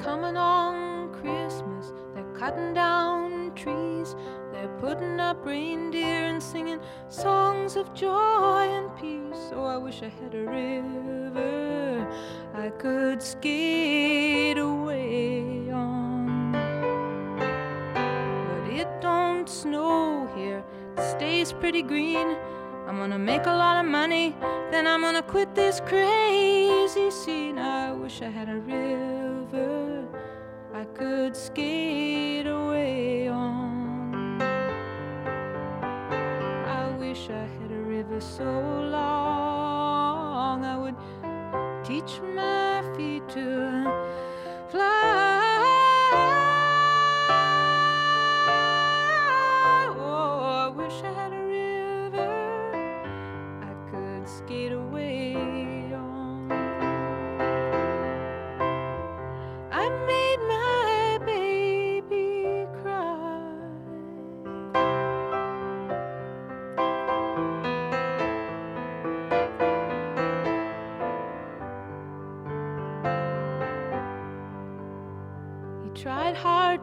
coming on Christmas. They're cutting down trees, they're putting up reindeer and singing songs of joy and peace. Oh, I wish I had a river I could skate away on. But it don't snow here, it stays pretty green. I'm gonna make a lot of money, then I'm gonna quit this crazy scene. I wish I had a river I could skate away on. I wish I had a river so long I would teach my feet to fly.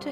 To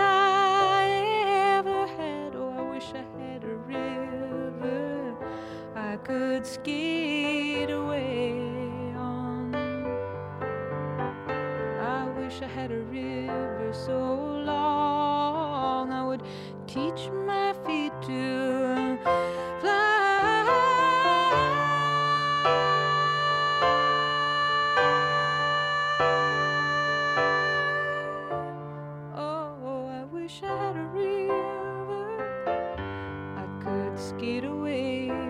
I ever had. Oh, I wish I had a river I could skate away on. I wish I had a river so long I would teach my feet to fly. Oh, I wish I had a river I could skate away on.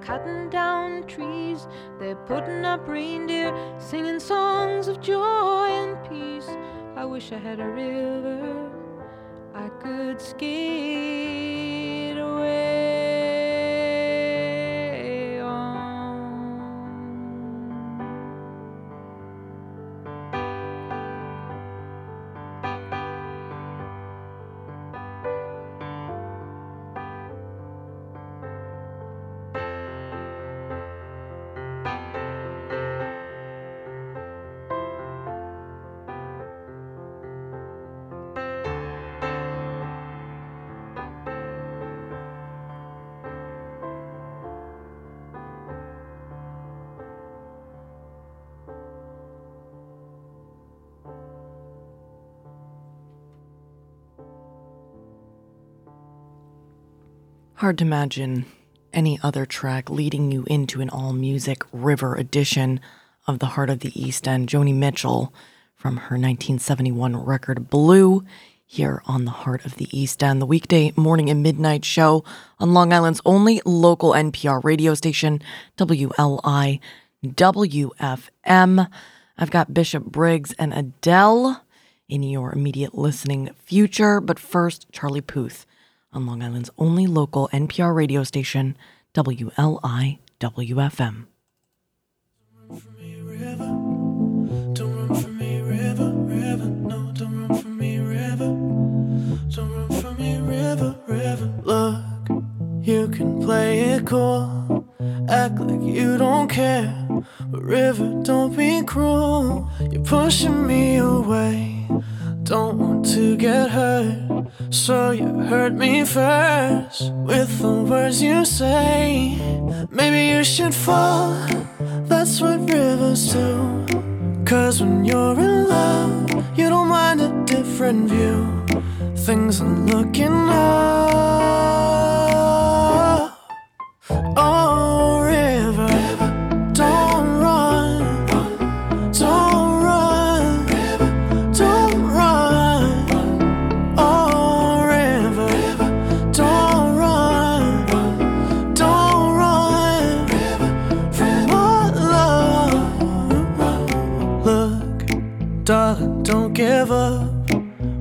Cutting down trees, they're putting up reindeer, singing songs of joy and peace. I wish I had a river I could skate away on. Hard to imagine any other track leading you into an all-music river edition of The Heart of the East End. Joni Mitchell from her 1971 record Blue here on The Heart of the East End, the weekday morning and midnight show on Long Island's only local NPR radio station, WLI-WFM. I've got Bishop Briggs and Adele in your immediate listening future, but first, Charlie Puth on Long Island's only local NPR radio station, WLI-WFM. Don't run from me, river. Don't run from me, river, river. No, don't run from me, river. Don't run from me, river, river. Look, you can play it cool, act like you don't care, but river, don't be cruel. You're pushing me away, don't want to get hurt, so you hurt me first with the words you say. Maybe you should fall, that's what rivers do, 'cause when you're in love, you don't mind a different view. Things are looking up. Oh, river, don't run, river. Don't run, river. don't give up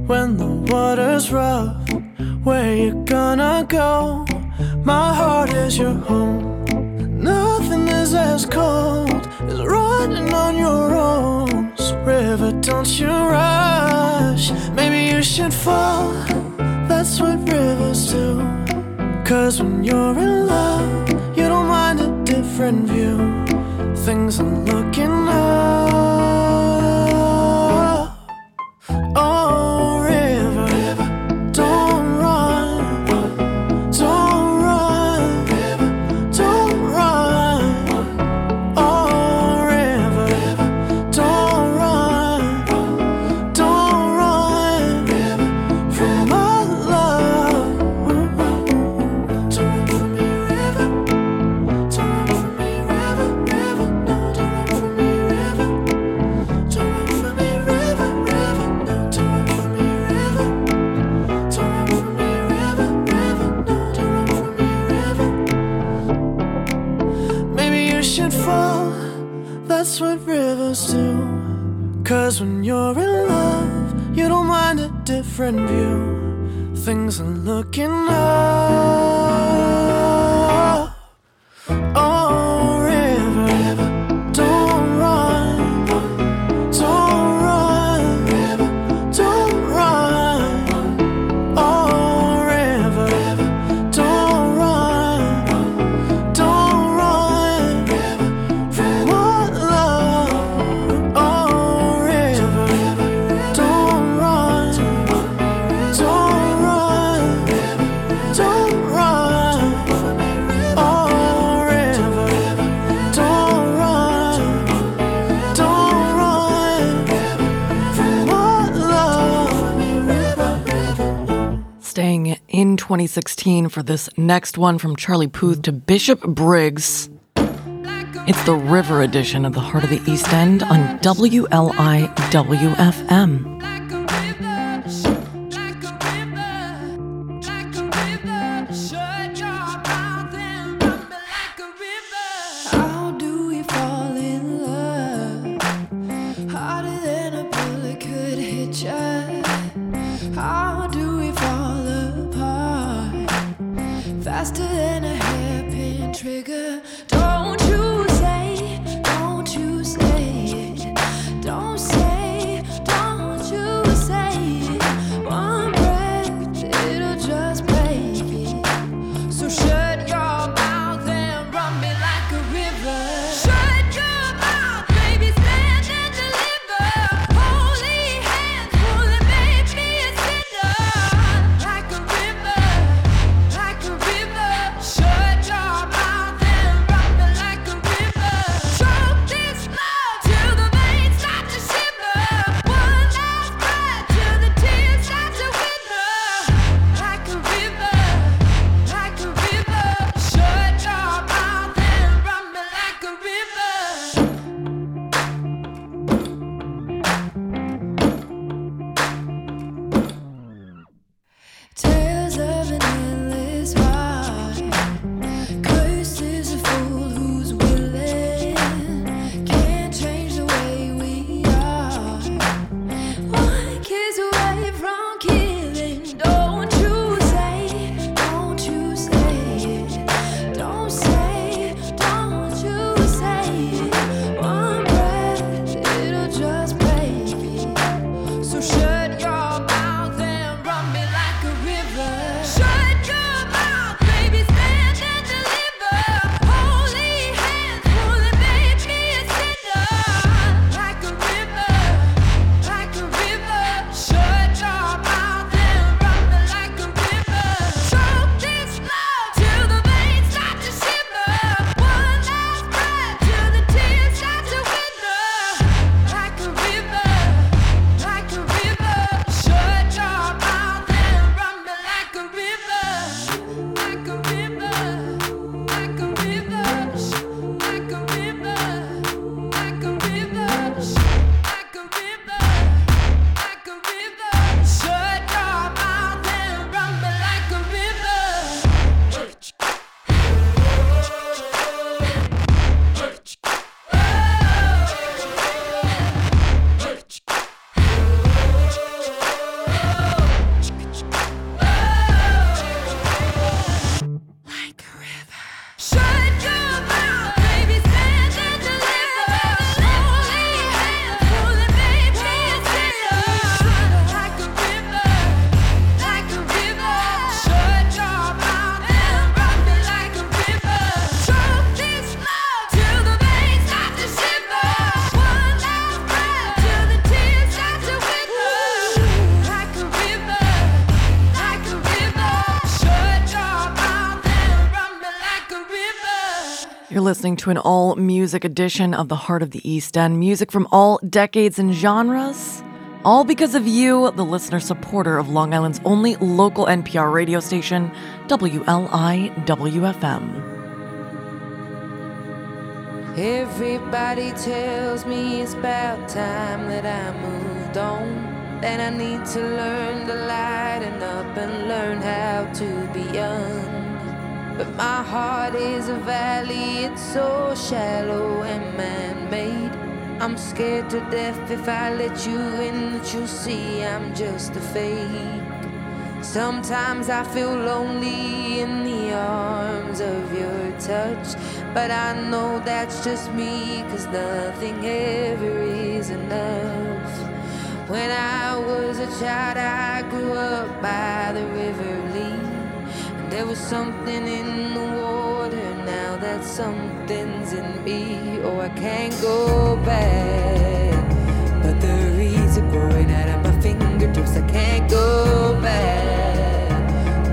when the water's rough. Where you gonna go? My heart is your home. Nothing is as cold as riding on your own. So river, don't you rush. Maybe you should fall. That's what rivers do. 'Cause when you're in love, you don't mind a different view. Things are looking up. Oh, river, river, don't run, don't run, river, don't run. Oh, river, river, don't run, don't run, river, from my love. Don't run from me, river, don't run from me, river, river, no, don't run from me, river, don't run from me, river, river, no, don't run from me, river, don't run from me, river, river, no, don't run from me, river. Maybe you should fall. That's what rivers do. 'Cause when you're in love, you don't mind a different view. Things are looking up. Oh, river, river, don't run, don't run, river, don't run. Oh, river, river, don't run, river, from my love. Oh, river, river, don't run, don't run. Oh, river, don't run, don't run, from my love. Staying in 2016 for this next one, from Charlie Puth to Bishop Briggs. It's the River edition of the Heart of the East End on WLI-WFM. How do we fall in love? Harder than a bullet could hit ya. How do we fall apart? Faster than a hairpin trigger. Don't you say, don't you say, don't say, don't You're listening to an all-music edition of the Heart of the East End. Music from all decades and genres. All because of you, the listener supporter of Long Island's only local NPR radio station, WLI-WFM. Everybody tells me it's about time that I moved on. And I need to learn to lighten up and learn how to be young. But my heart is a valley, it's so shallow and man-made. I'm scared to death if I let you in that you'll see I'm just a fake. Sometimes I feel lonely in the arms of your touch, but I know that's just me, 'cause nothing ever is enough. When I was a child, I grew up by the river Lee, and there was something in the water. Now that something's in me, oh, I can't go back. But the reeds are pouring out of my fingertips. I can't go back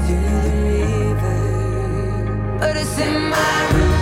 to the river, but it's in my room.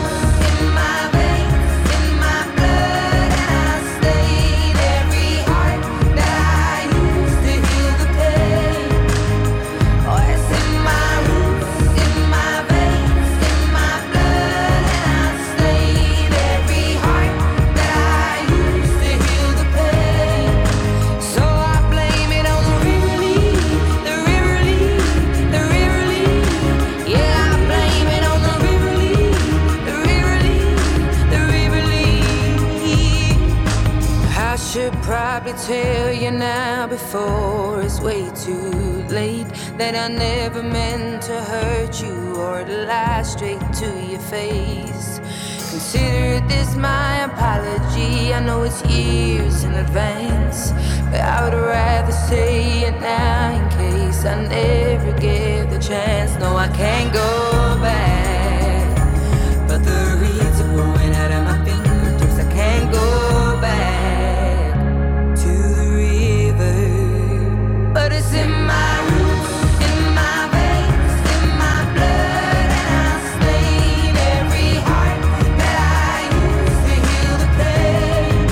Tell you now before it's way too late that I never meant to hurt you or to lie straight to your face. Consider this my apology. I know it's years in advance, but I would rather say it now in case I never get the chance. No, I can't go back, but the reeds are growing out of my fingertips. I can't go back. But it's in my roots, in my veins, in my blood, and I stain every heart that I used to heal the pain.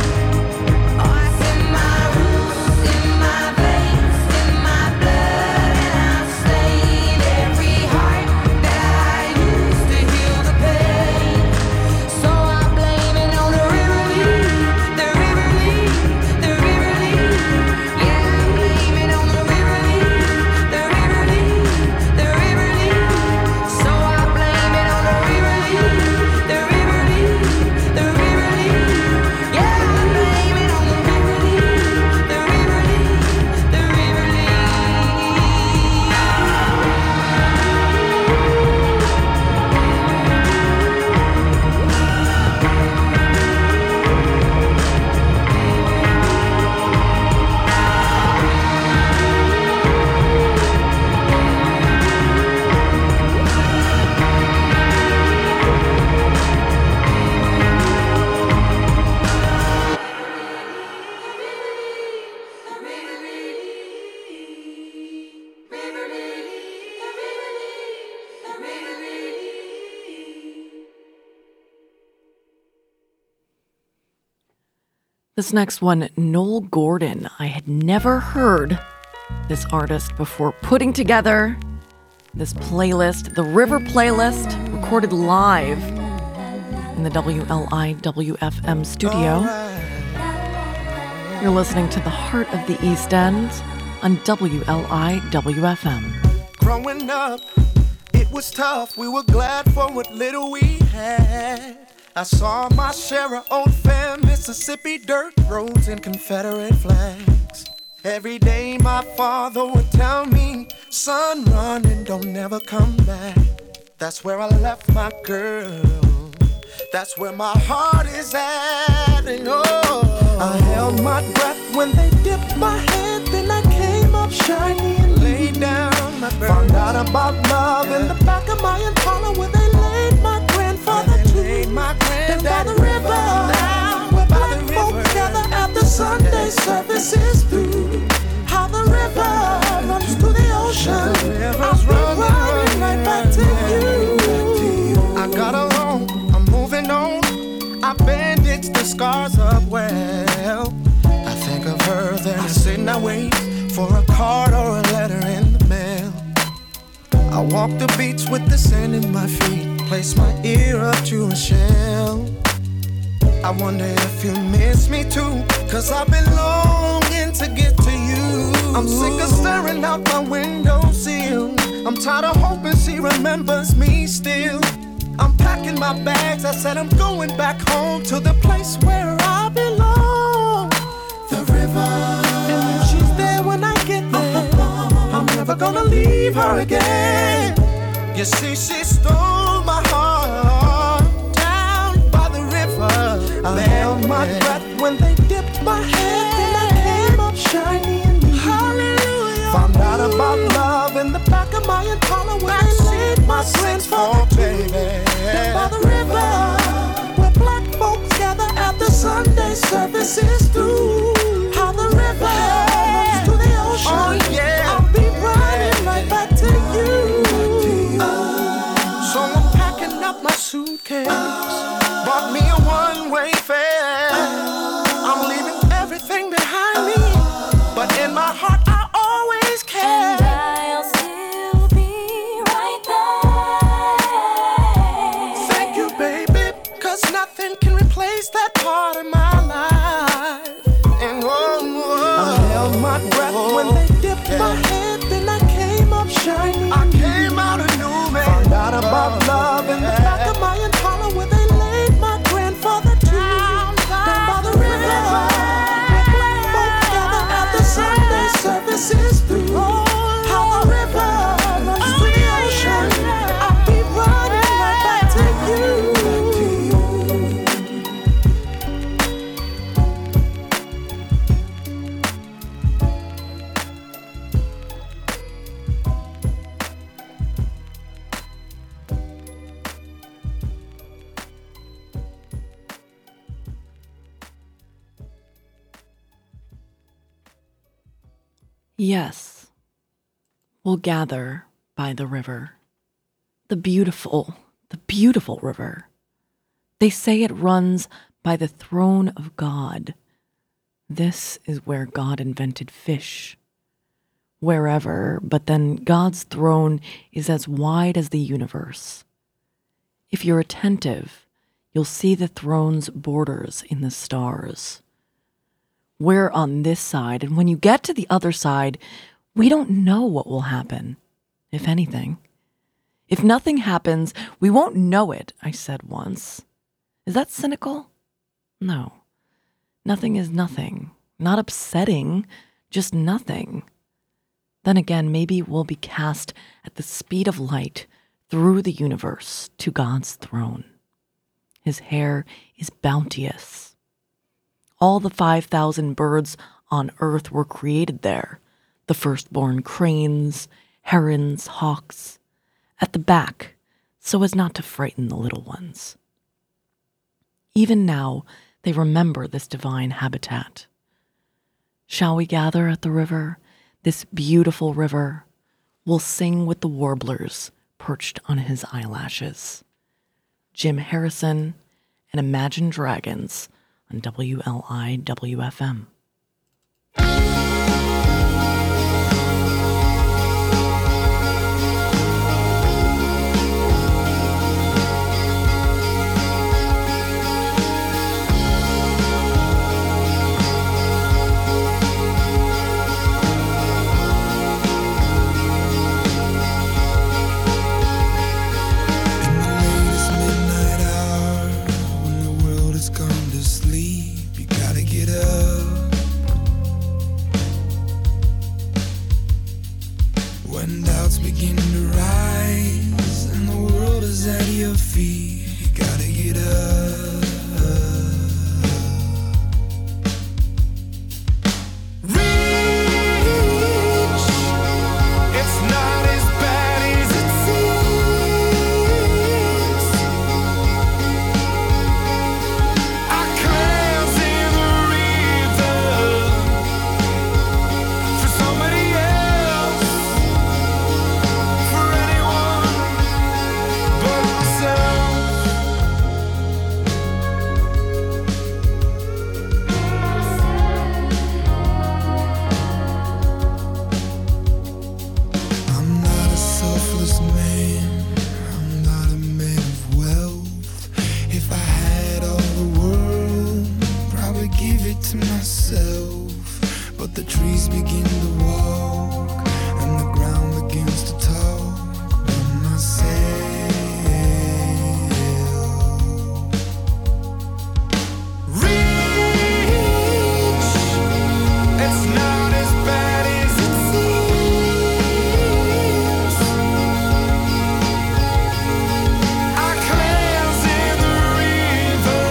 Oh, it's in my roots, in my veins, in my blood, and I stain every heart that I used to heal the pain. So I blame it on the river Lee, the river Lee, the river Lee. Yeah, I blame it on the This next one, Noel Gordon. I had never heard this artist before. Putting together this playlist, the River playlist, recorded live in the WLI-WFM studio. You're listening to the Heart of the East End on WLI-WFM. Growing up, it was tough. We were glad for what little we had. I saw my share of old fair Mississippi dirt roads and Confederate flags. Every day my father would tell me, son, run and don't never come back. That's where I left my girl. That's where my heart is at. And oh, I held my breath when they dipped my head. Then I came up shiny and laid down my burden. Found out about love in the back of my Impala where they laid my grandfather. My granddad by the river now, we're black folk gather after Sunday service is through. How the river runs to the ocean, I'll be riding right back to you. I got along, I'm moving on. makes the scars up well. I think of her, then I sit and I wait for a card or a letter in the mail. I walk the beach with the sand in my feet, place my ear up to a shell. I wonder if you miss me too, cause I've been longing to get to you. I'm sick of staring out my windowsill. I'm tired of hoping she remembers me still. I'm packing my bags, I said I'm going back home to the place where I belong. The river. And when she's there when I get there, I'm never gonna leave her again. You see, she stole my heart down by the river. I held my breath when they dipped my head, then I came up shiny and blue. Hallelujah. Found out about love in the back of my Impala when I laid my sins for baby. Down by the river, where black folks gather after Sunday service is through. How the river runs to the ocean. Oh, yeah. I'll be riding right back to you. So I'm packing up my suitcase. Bought me a one-way fare. I'm leaving everything behind me, but in my heart I always care. Part of my life, and I held my breath when they dipped my head, then I came up shiny. I came out a new man. Found out about love in the back of my Impala where they laid my grandfather down by the river. Where black folks gather after Sunday services through. How the river runs to the ocean. I'll be running right back to you. Yes, we'll gather by the river, the beautiful river. They say it runs by the throne of God. This is where God invented fish. Wherever, but then God's throne is as wide as the universe. If you're attentive, you'll see the throne's borders in the stars. We're on this side, and when you get to the other side, we don't know what will happen, if anything. If nothing happens, we won't know it, I said once. Is that cynical? No. Nothing is nothing. Not upsetting, just nothing. Then again, maybe we'll be cast at the speed of light through the universe to God's throne. His hair is bounteous. All the 5,000 birds on earth were created there, the firstborn cranes, herons, hawks, at the back, so as not to frighten the little ones. Even now, they remember this divine habitat. Shall we gather at the river, this beautiful river? We'll sing with the warblers perched on his eyelashes. Jim Harrison and Imagine Dragons on WLI-WFM. Get up. to myself, but the trees begin to walk and the ground begins to talk by myself. Reach, it's not as bad as it seems. I cleanse in the river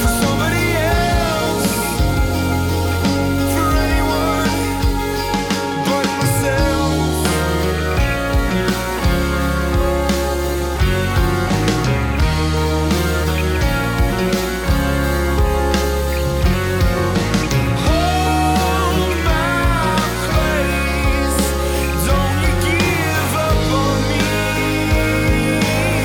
for somebody else, for anyone but myself. Hold my place, don't you give up on me. It's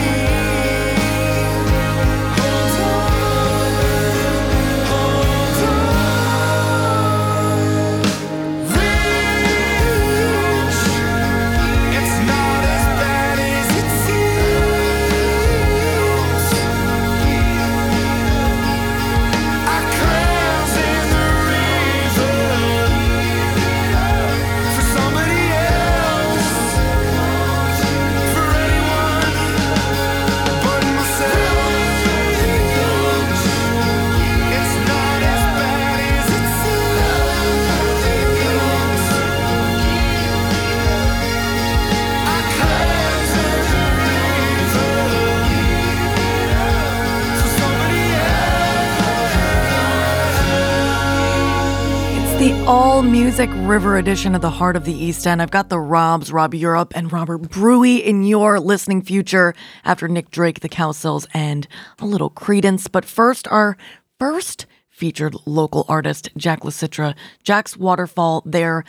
the all-music river edition of the Heart of the East End. I've got the Robs, Rob Europe, and Robert Bruey in your listening future after Nick Drake, the Carousels, and a little Credence. But first, our first featured local artist, Jack LaCitra, Jack's Waterfall, their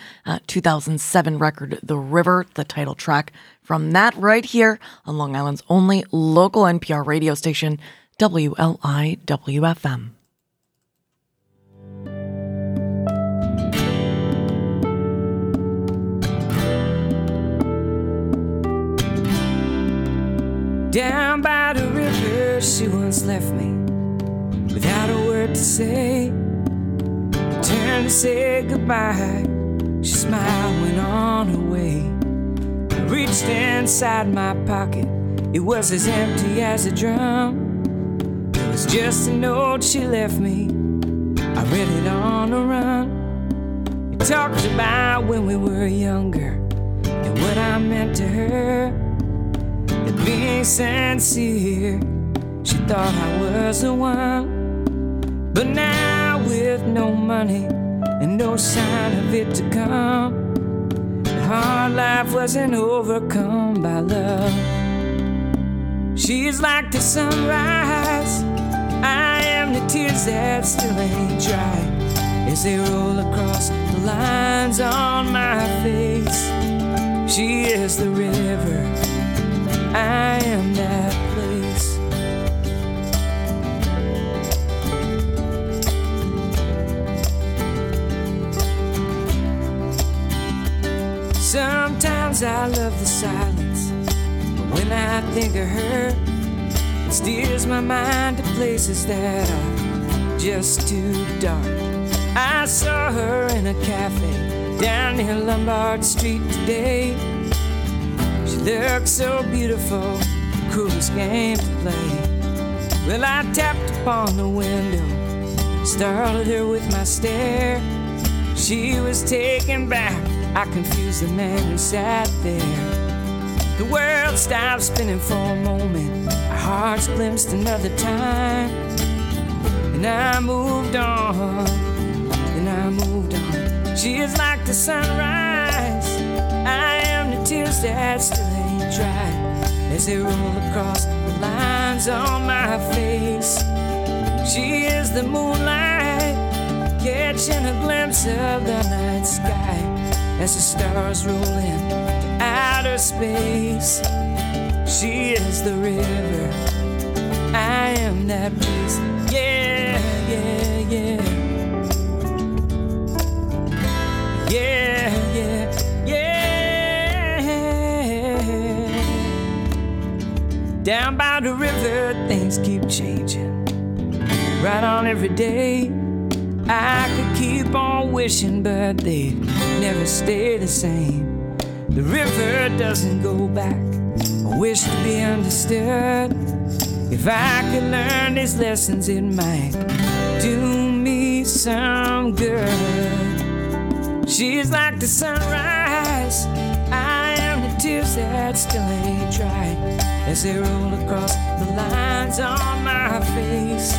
2007 record, The River, the title track from that right here on Long Island's only local NPR radio station, WLI-WFM. Down by the river, she once left me without a word to say. Turned to say goodbye, she smiled, went on her way. I reached inside my pocket, it was as empty as a drum. It was just a note she left me, I read it on the run. We talked about when we were younger and what I meant to her. That being sincere, she thought I was the one. But now with no money and no sign of it to come, the hard life wasn't overcome by love. She's like the sunrise, I am the tears that still ain't dry, as they roll across the lines on my face. She is the river, I am that place. Sometimes I love the silence, but when I think of her, it steers my mind to places that are just too dark. I saw her in a cafe down near Lombard Street today. Looked so beautiful, coolest game to play. Well, I tapped upon the window, startled her with my stare. She was taken back, I confused the man who sat there. The world stopped spinning for a moment, our hearts glimpsed another time. And I moved on, and I moved on. She is like the sunrise, I am the tears that still dry, as they roll across the lines on my face. She is the moonlight, catching a glimpse of the night sky as the stars roll in to outer space. She is the river, I am that place. Yeah, yeah, yeah. Yeah, yeah. Down by the river, things keep changing. right on every day. I could keep on wishing, but they never stay the same. The river doesn't go back. I wish to be understood. If I could learn these lessons, it might do me some good. She's like the sunrise, I am the tears that still ain't dry, as they roll across the lines on my face.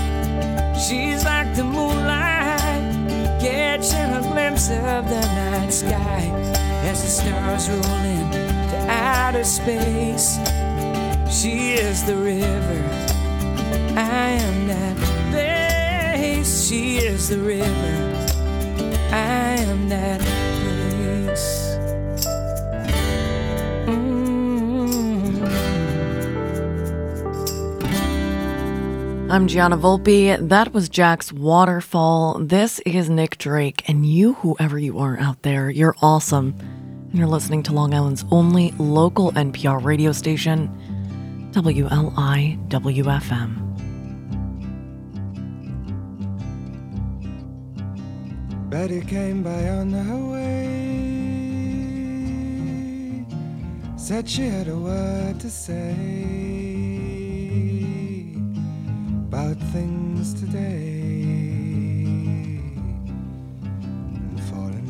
She's like the moonlight, catching a glimpse of the night sky as the stars roll into outer space. She is the river, I am that place. She is the river, I am that place. I'm Gianna Volpe. That was Jack's Waterfall. This is Nick Drake, and you, whoever you are out there, you're awesome. And you're listening to Long Island's only local NPR radio station, WLI-WFM. Betty came by on her way, said she had a word to say about things today and fallen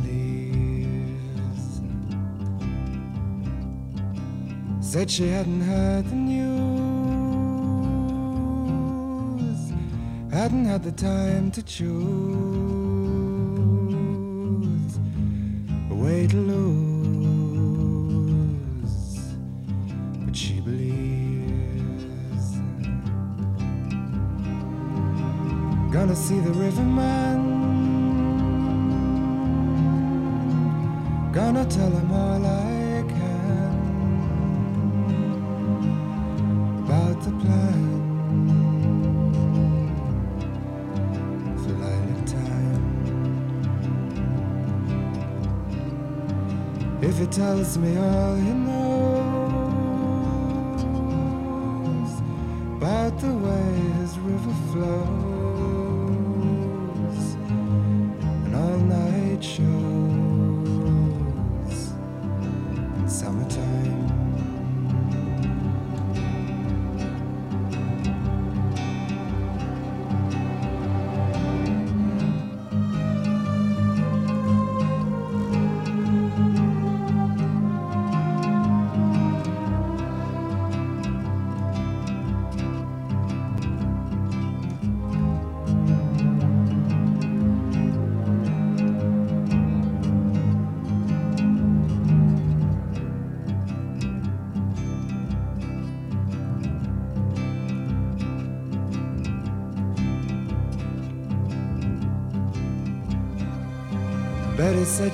leaves. Said she hadn't heard the news, hadn't had the time to choose a way to lose, but she believed. Gonna see the riverman, gonna tell him all I can about the plan for light of time. If he tells me all he knows about the way his river flows, shows in summertime. Betty said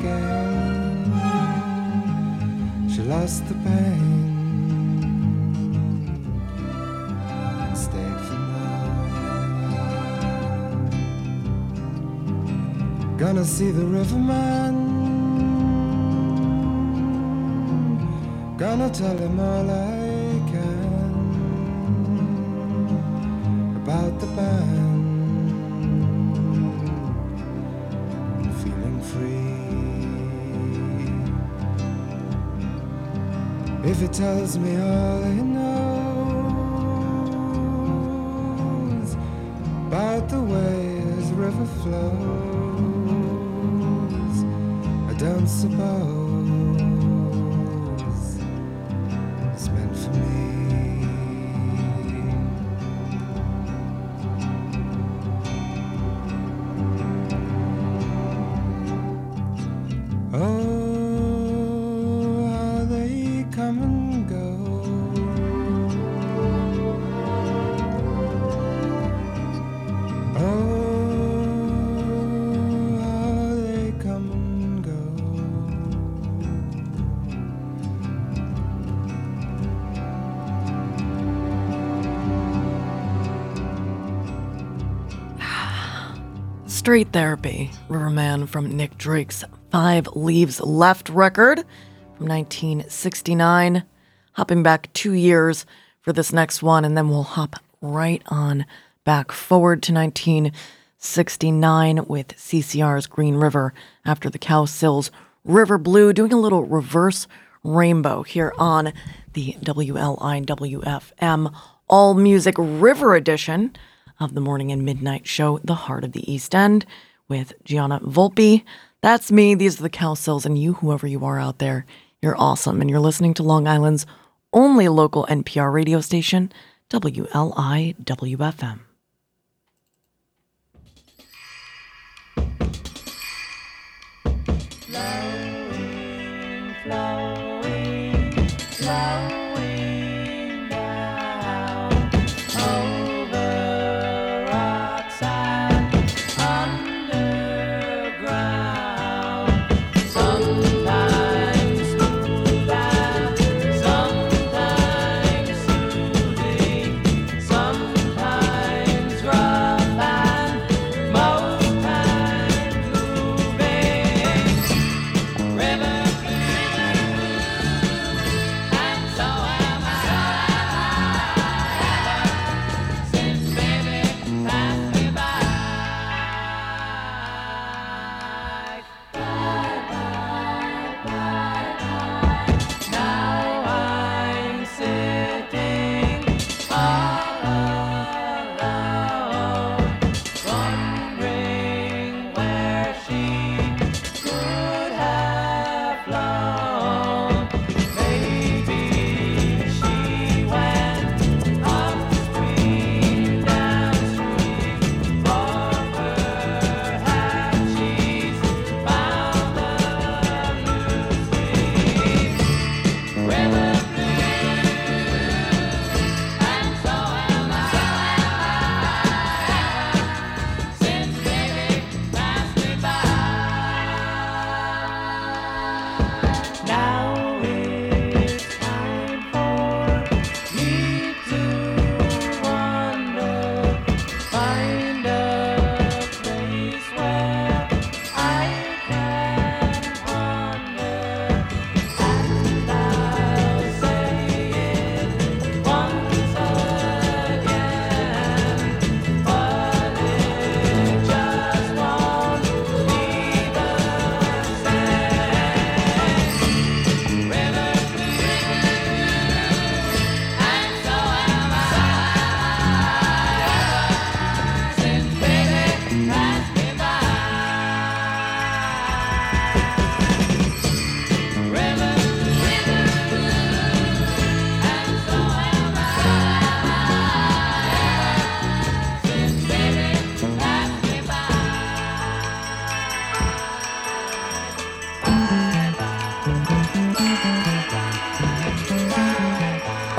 again, lost the pain and stayed for now. Gonna see the riverman, gonna tell him all I can about the band. If he tells me all he knows about the way his river flows, I don't suppose it's meant for me. Street Therapy, Riverman from Nick Drake's 5 Leaves Left record from 1969. Hopping back 2 years for this next one, and then we'll hop right on back forward to 1969 with CCR's Green River after the Cowsills River Blue, doing a little reverse rainbow here on the WLI-WFM All Music River edition of the morning and midnight show, The Heart of the East End, with Gianna Volpe. That's me. These are the Cowsills, and you, whoever you are out there, you're awesome. And you're listening to Long Island's only local NPR radio station, WLI-WFM. Flowing, flowing, flowing.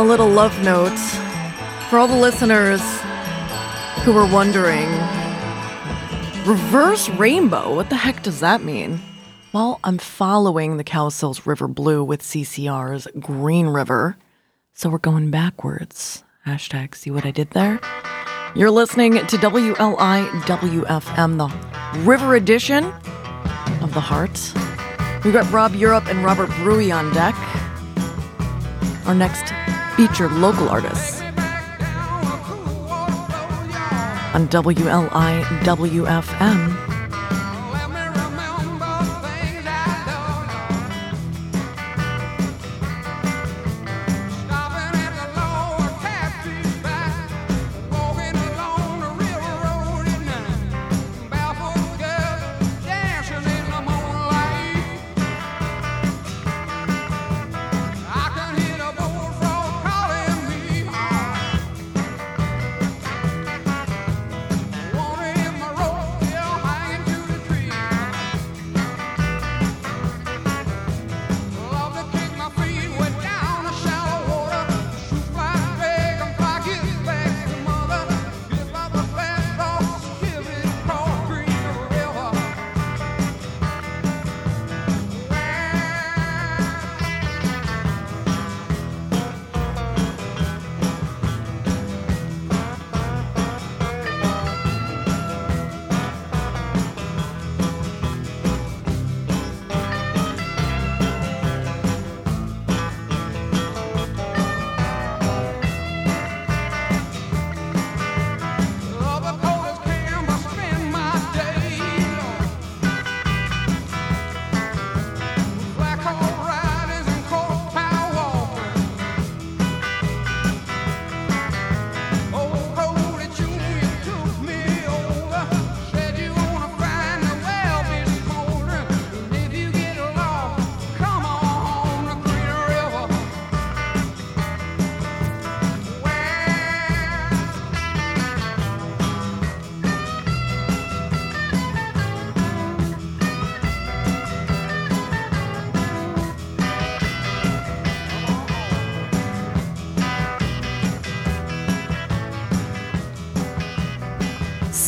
Little love note for all the listeners who were wondering, reverse rainbow, what the heck does that mean? Well, I'm following the Cowsills River Blue with CCR's Green River, so we're going backwards. Hashtag see what I did there. You're listening to WLI-WFM, the river edition of The Heart. We've got Rob Europe and Robert Bruey on deck. Our next featured local artists on WLI-WFM.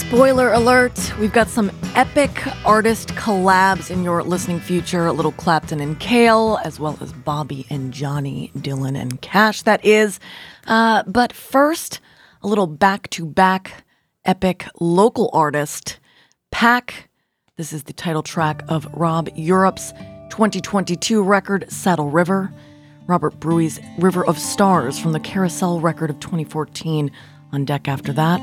Spoiler alert, we've got some epic artist collabs in your listening future. A little Clapton and Kale, as well as Bobby and Johnny, Dylan and Cash, that is. But first, a little back-to-back epic local artist, Pack. This is the title track of Rob Europe's 2022 record, Saddle River. Robert Bruey's River of Stars from the Carousel record of 2014 on deck after that.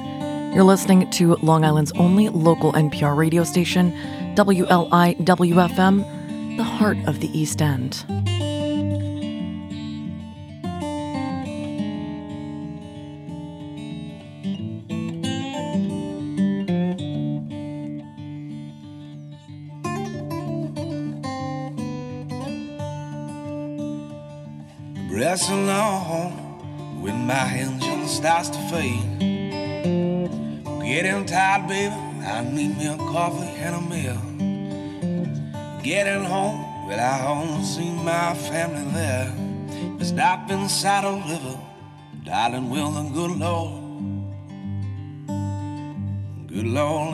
You're listening to Long Island's only local NPR radio station, WLI-WFM, the heart of the East End. Pressing on with my engine starts to fade. Getting tired, baby, I need me a coffee and a meal. Getting home, well, I only see my family there. But stop in Saddle River, darling, will the good Lord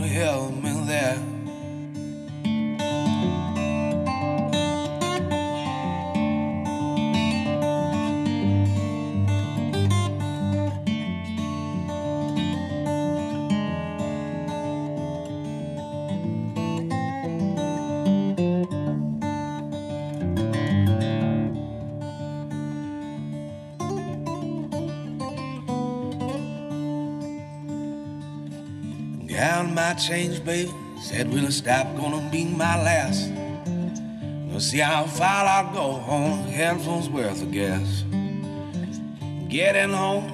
help me there. Change, baby, said we'll stop, gonna be my last. We'll see how far I'll go on a handful's worth of gas. Getting home,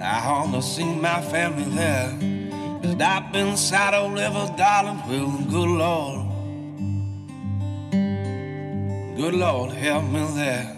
I almost see my family there. Stop in Saddle River, darling, will the good Lord help me there.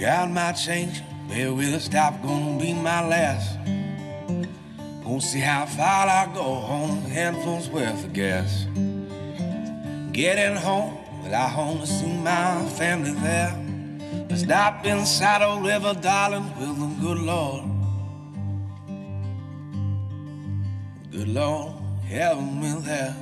Got my change, baby, will it stop, gonna be my last. Gonna see how far I go on a handful's worth of gas. Getting home, well, I only see my family there. But stop in Saddle River, darling, with the good Lord, help me there.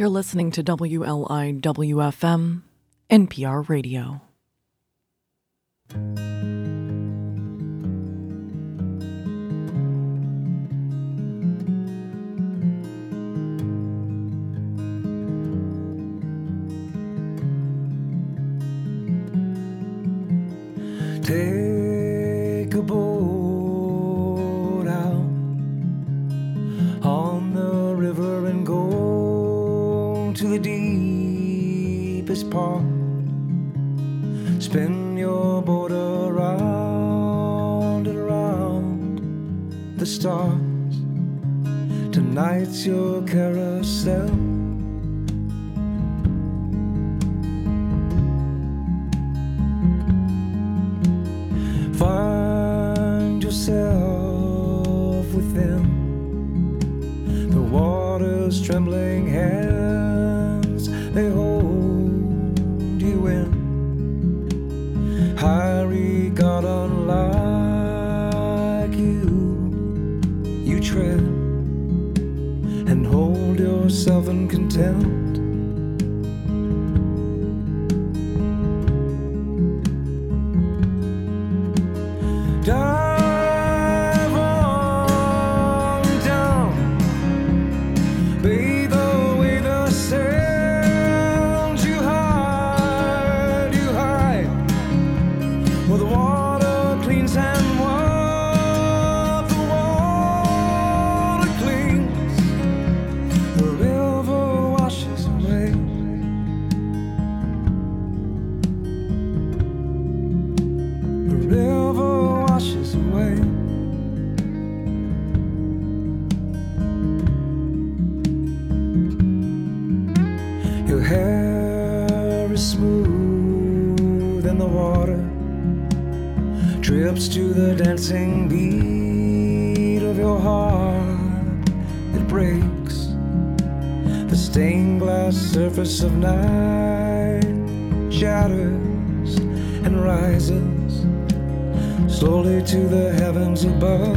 You're listening to WLI-WFM, NPR Radio. his paw. Spin your boat around and around the stars. Tonight's your carousel. Find yourself within the water's trembling hands. They hold you in high regard, unlike you. You tread and hold yourself in contempt. To the dancing beat of your heart, it breaks the stained glass surface of night, shatters and rises slowly to the heavens above.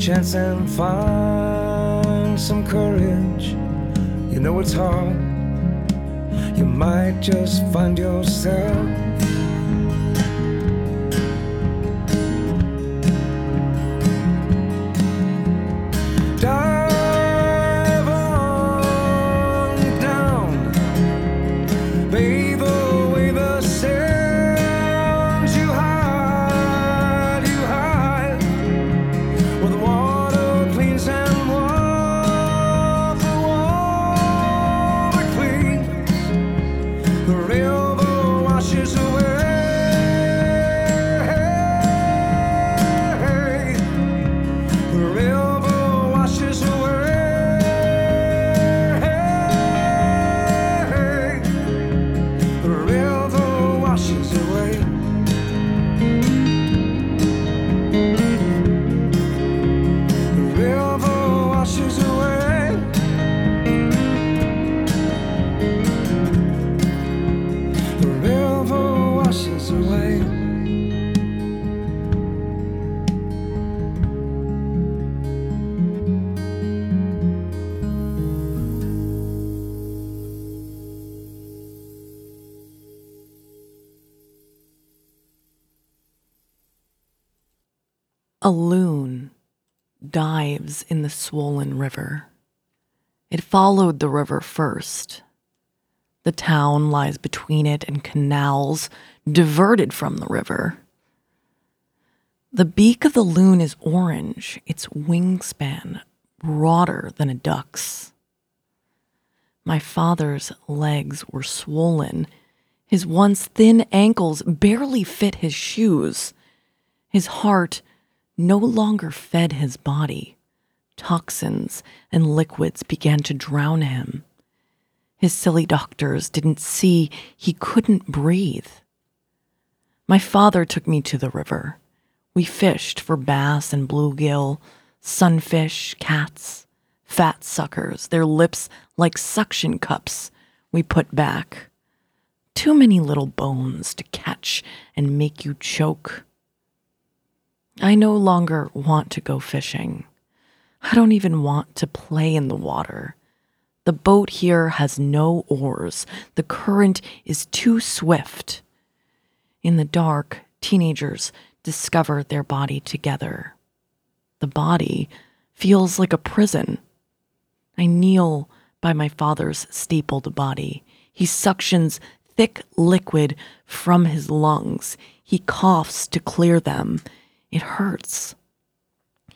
Chance and find some courage. You know it's hard. You might just find yourself. A loon dives in the swollen river. It followed the river first. The town lies between it and canals diverted from the river. The beak of the loon is orange, its wingspan broader than a duck's. My father's legs were swollen. His once thin ankles barely fit his shoes. His heart no longer fed his body. Toxins and liquids began to drown him. His silly doctors didn't see he couldn't breathe. My father took me to the river. We fished for bass and bluegill, sunfish, cats, fat suckers, their lips like suction cups we put back. Too many little bones to catch and make you choke. I no longer want to go fishing. I don't even want to play in the water. The boat here has no oars. The current is too swift. In the dark, teenagers discover their body together. The body feels like a prison. I kneel by my father's stapled body. He suctions thick liquid from his lungs. He coughs to clear them. It hurts.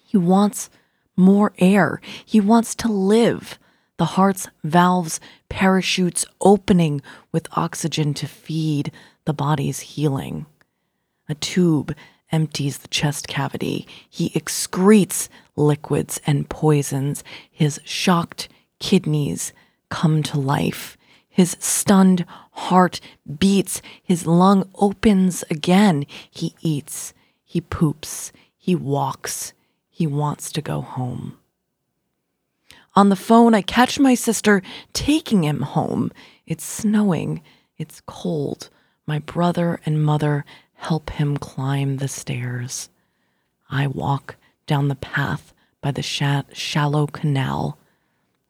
He wants more air. He wants to live. The heart's valves, parachutes opening with oxygen to feed the body's healing. A tube empties the chest cavity. He excretes liquids and poisons. His shocked kidneys come to life. His stunned heart beats. His lung opens again. He eats. He poops. He walks. He wants to go home. On the phone, I catch my sister taking him home. It's snowing. It's cold. My brother and mother help him climb the stairs. I walk down the path by the shallow canal.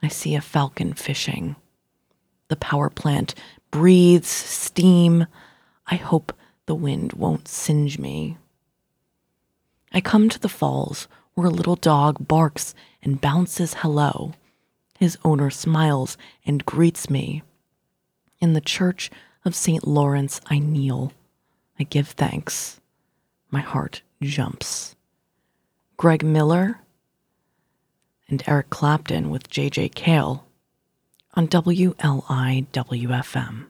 I see a falcon fishing. The power plant breathes steam. I hope the wind won't singe me. I come to the falls where a little dog barks and bounces hello. His owner smiles and greets me. In the church of St. Lawrence, I kneel. I give thanks. My heart jumps. Greg Miller and Eric Clapton with J.J. Cale on WLI-WFM.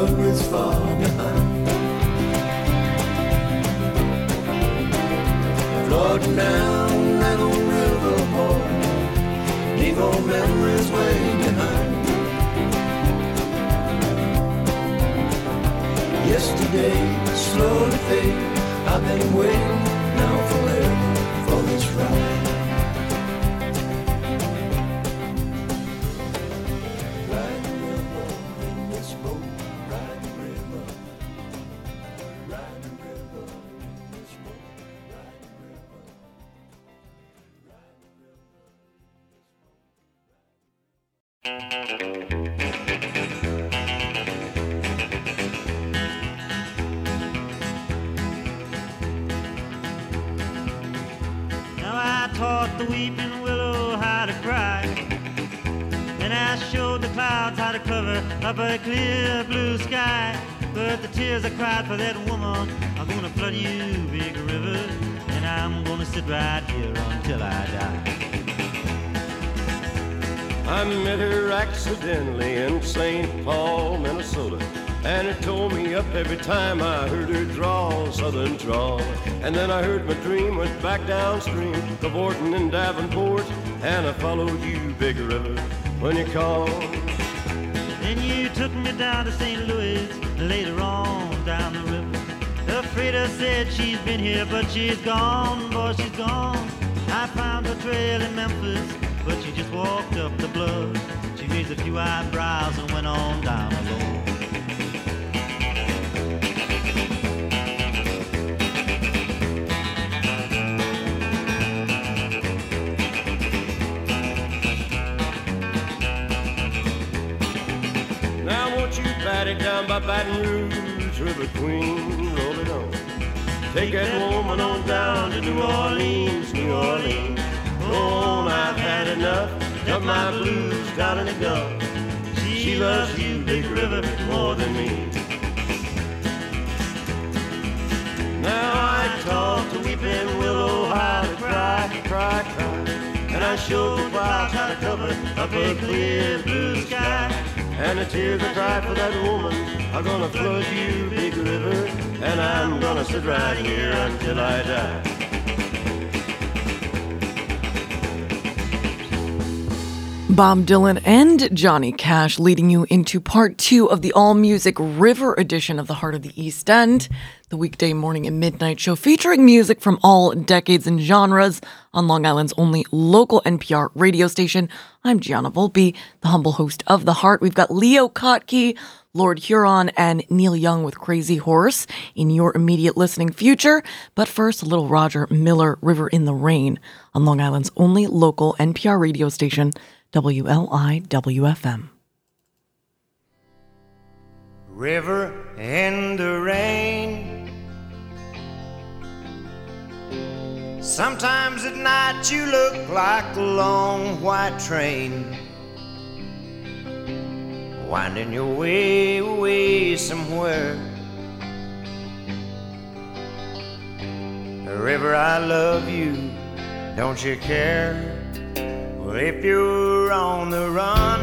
love was far behind. Floating down that old river hall, leave old memories way behind. Yesterday slowly fade. I've been waiting now forever for this ride. Up a clear blue sky, but the tears I cried for that woman are gonna flood you, big river, and I'm gonna sit right here until I die. I met her accidentally in St. Paul, Minnesota, and it tore me up every time I heard her drawl, southern drawl. And then I heard my dream went back downstream to Vorton and Davenport, and I followed you, big river, when you called. And you took me down to St. Louis, later on down the river. The freighter said she's been here, but she's gone, boy, she's gone. I found her trail in Memphis, but she just walked up the bluff. She raised a few eyebrows and went on down alone. Down by Baton Rouge, River Queen, roll it on. Take that woman on down to New Orleans, New Orleans. Go on, I've had enough. Dump my blues down in the Gulf. She loves you, big river, more than me. Now I talk to weeping willow, how to cry, cry, cry. And I show clouds how to cover up a clear blue sky. And the tears I cried for that woman are gonna flood you, big river, and I'm gonna sit right here until I die. Bob Dylan and Johnny Cash leading you into part two of the all-music River edition of The Heart of the East End, the weekday morning and midnight show featuring music from all decades and genres on Long Island's only local NPR radio station. I'm Gianna Volpe, the humble host of The Heart. We've got Leo Kottke, Lord Huron, and Neil Young with Crazy Horse in your immediate listening future. But first, Little Roger Miller, River in the Rain on Long Island's only local NPR radio station, WLI-WFM. River in the rain. Sometimes at night you look like a long white train, winding your way away somewhere. River, I love you, don't you care? Well, if you're on the run,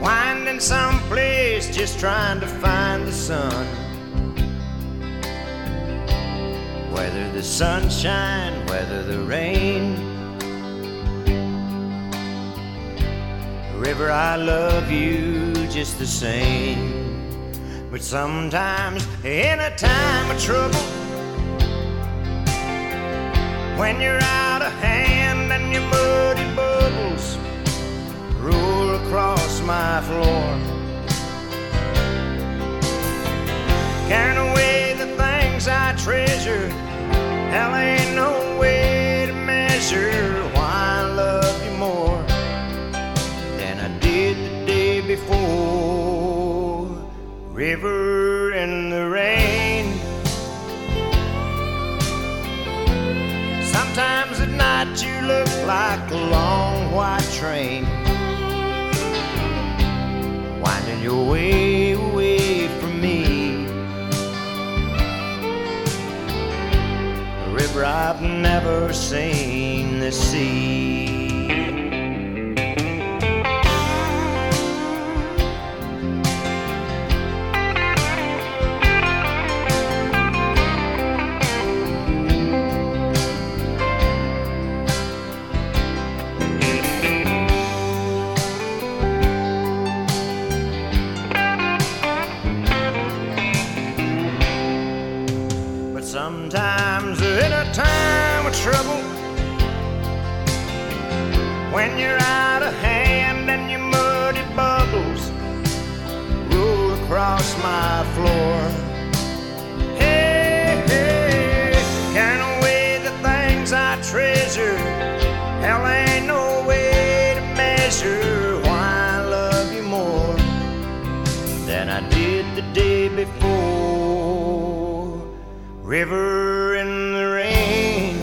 winding someplace, just trying to find the sun. Whether the sunshine, whether the rain, river, I love you just the same. But sometimes, in a time of trouble, when you're out of hand and your muddy bubbles roll across my floor, carrying away the things I treasure, hell ain't no way to measure why I love you more than I did the day before. River in the rain. Sometimes at night you look like a long white train, winding your way away from me. A river I've never seen the sea. when you're out of hand and your muddy bubbles roll across my floor. Hey, hey, count away the things I treasure. Hell ain't no way to measure why I love you more than I did the day before. River in the rain.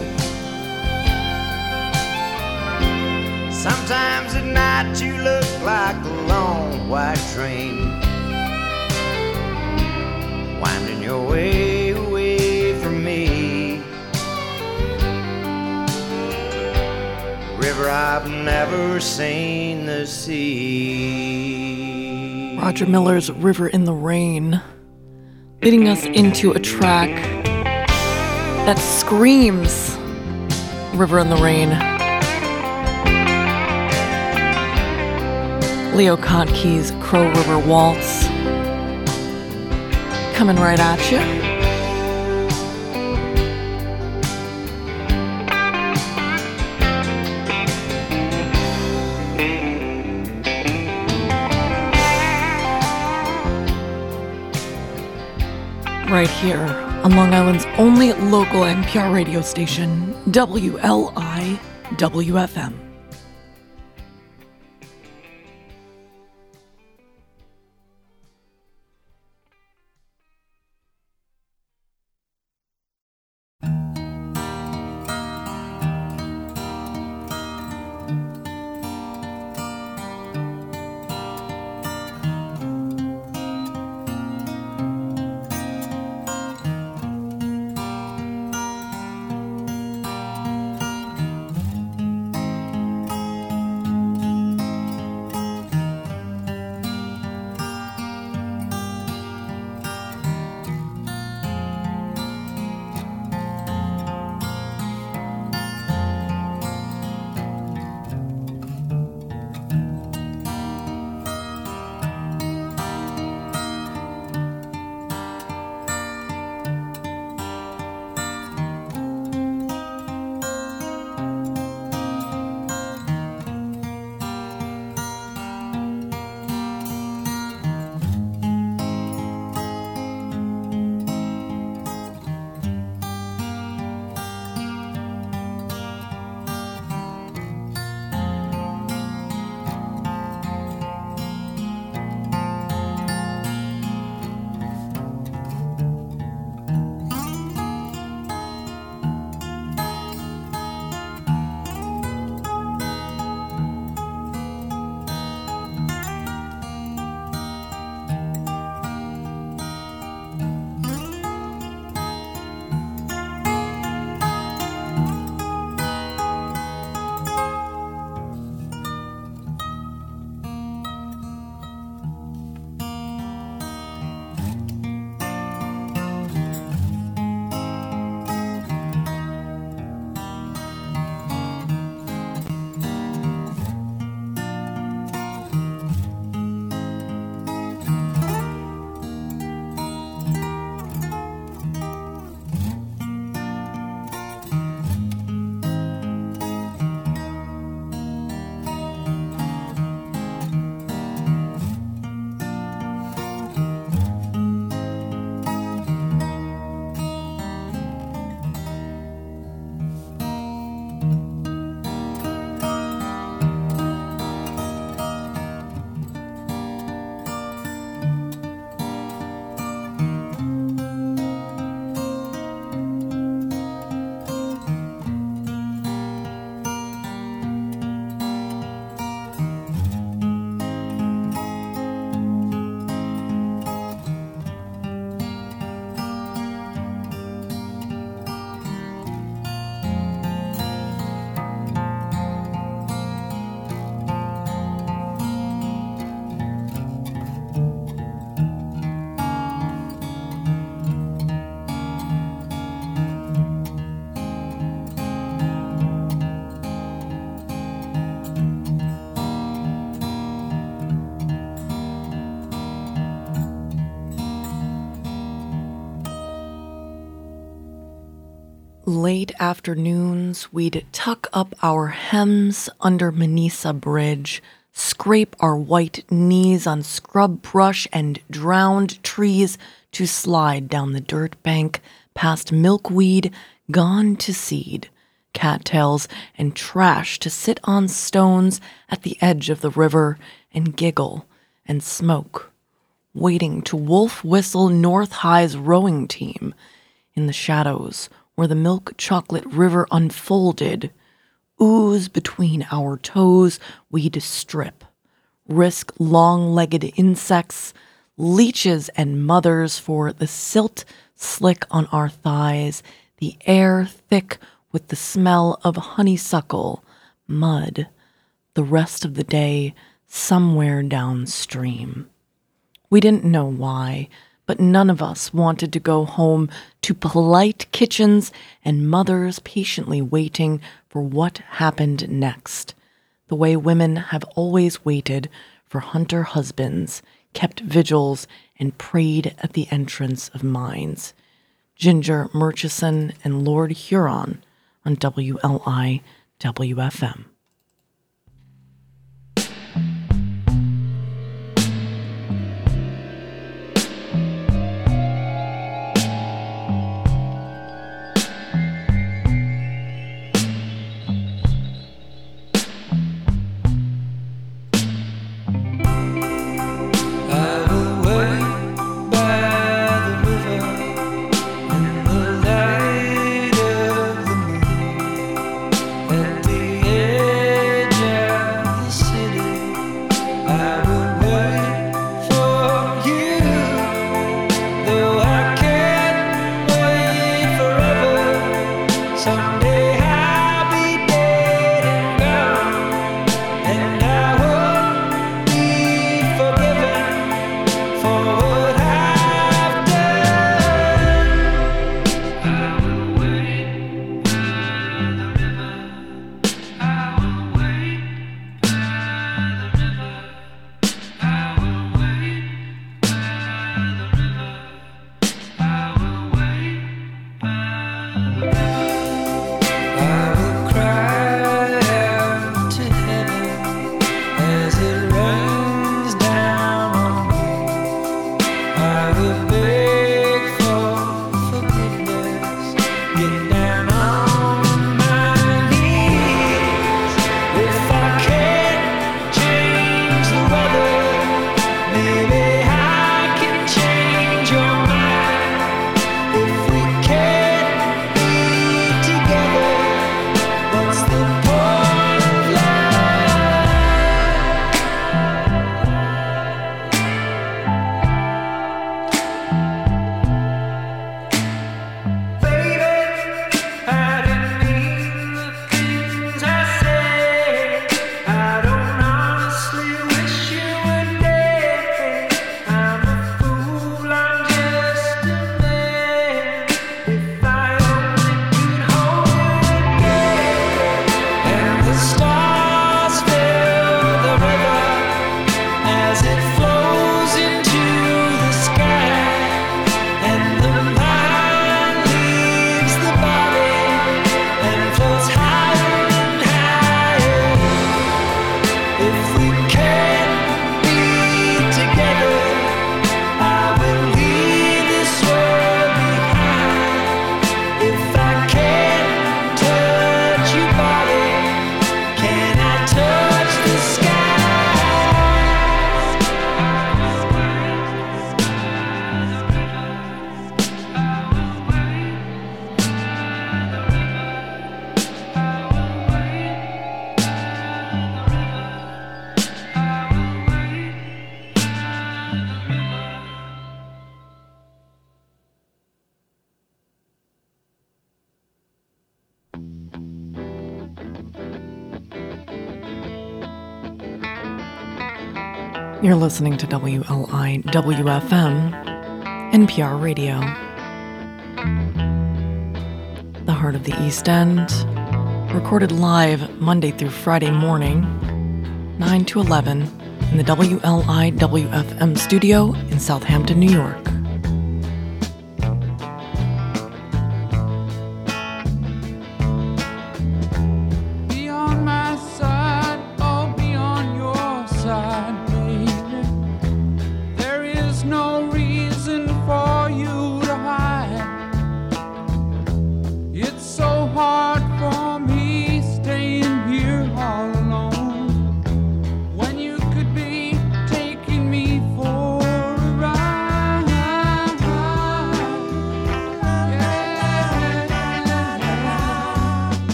Sometimes at night you look like a long white train winding your way away from me. River, I've never seen the sea. Roger Miller's River in the Rain, leading us into a track that screams River in the Rain. Leo Kottke's Crow River Waltz, coming right at you. Right here on Long Island's only local NPR radio station, WLI-WFM. Late afternoons, we'd tuck up our hems under Manisa Bridge, scrape our white knees on scrub brush and drowned trees to slide down the dirt bank past milkweed gone to seed, cattails and trash to sit on stones at the edge of the river and giggle and smoke, waiting to wolf whistle North High's rowing team. In the shadows where the milk chocolate river unfolded, ooze between our toes, we'd strip, risk long-legged insects, leeches and mothers for the silt slick on our thighs, the air thick with the smell of honeysuckle, mud, the rest of the day somewhere downstream. We didn't know why, but none of us wanted to go home to polite kitchens and mothers patiently waiting for what happened next, the way women have always waited for hunter husbands, kept vigils, and prayed at the entrance of mines. Ginger Murchison and Lord Huron on WLI-WFM. You're listening to WLI-WFM, NPR Radio, the heart of the East End, recorded live Monday through Friday morning, 9 to 11, in the WLI-WFM studio in Southampton, New York.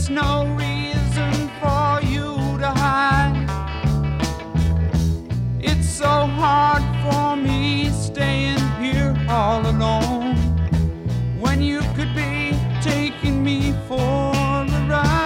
There's no reason for you to hide. It's so hard for me staying here all alone when you could be taking me for a ride.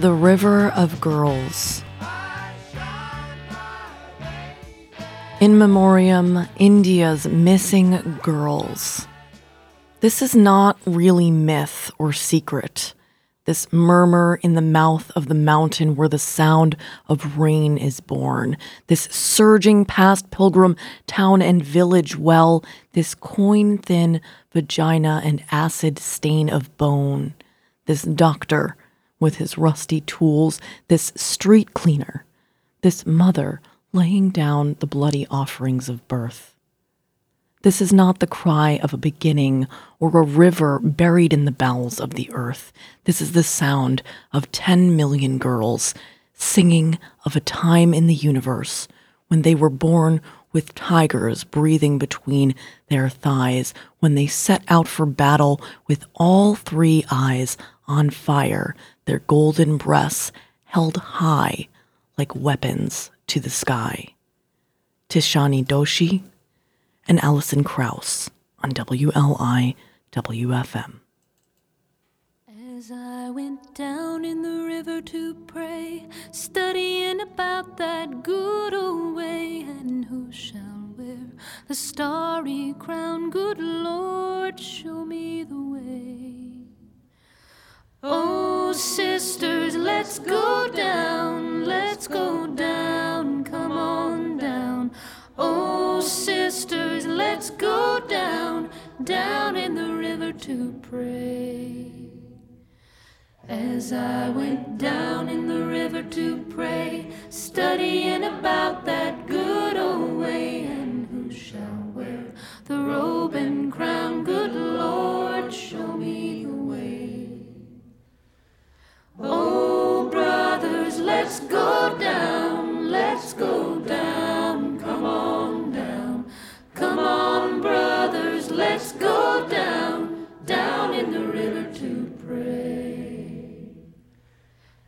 The River of Girls. In Memoriam, India's Missing Girls. This is not really myth or secret. This murmur in the mouth of the mountain where the sound of rain is born. This surging past pilgrim town and village well. This coin-thin vagina and acid stain of bone. This doctor with his rusty tools, this street cleaner, this mother laying down the bloody offerings of birth. This is not the cry of a beginning or a river buried in the bowels of the earth. This is the sound of 10 million girls singing of a time in the universe when they were born with tigers breathing between their thighs, when they set out for battle with all three eyes on fire, their golden breasts held high like weapons to the sky. Tishani Doshi and Alison Krauss on WLI-WFM. As I went down in the river to pray, studying about that good old way, and who shall wear the starry crown? Good Lord, show me the way. Oh, sisters, let's go down, let's go down, come on down. Oh, sisters, let's go down, down in the river to pray. As I went down in the river to pray, studying about that good old way, and who shall wear the robe and crown? Good Lord, show me the way. Oh, brothers, let's go down, come on down. Come on, brothers, let's go down, down in the river to pray.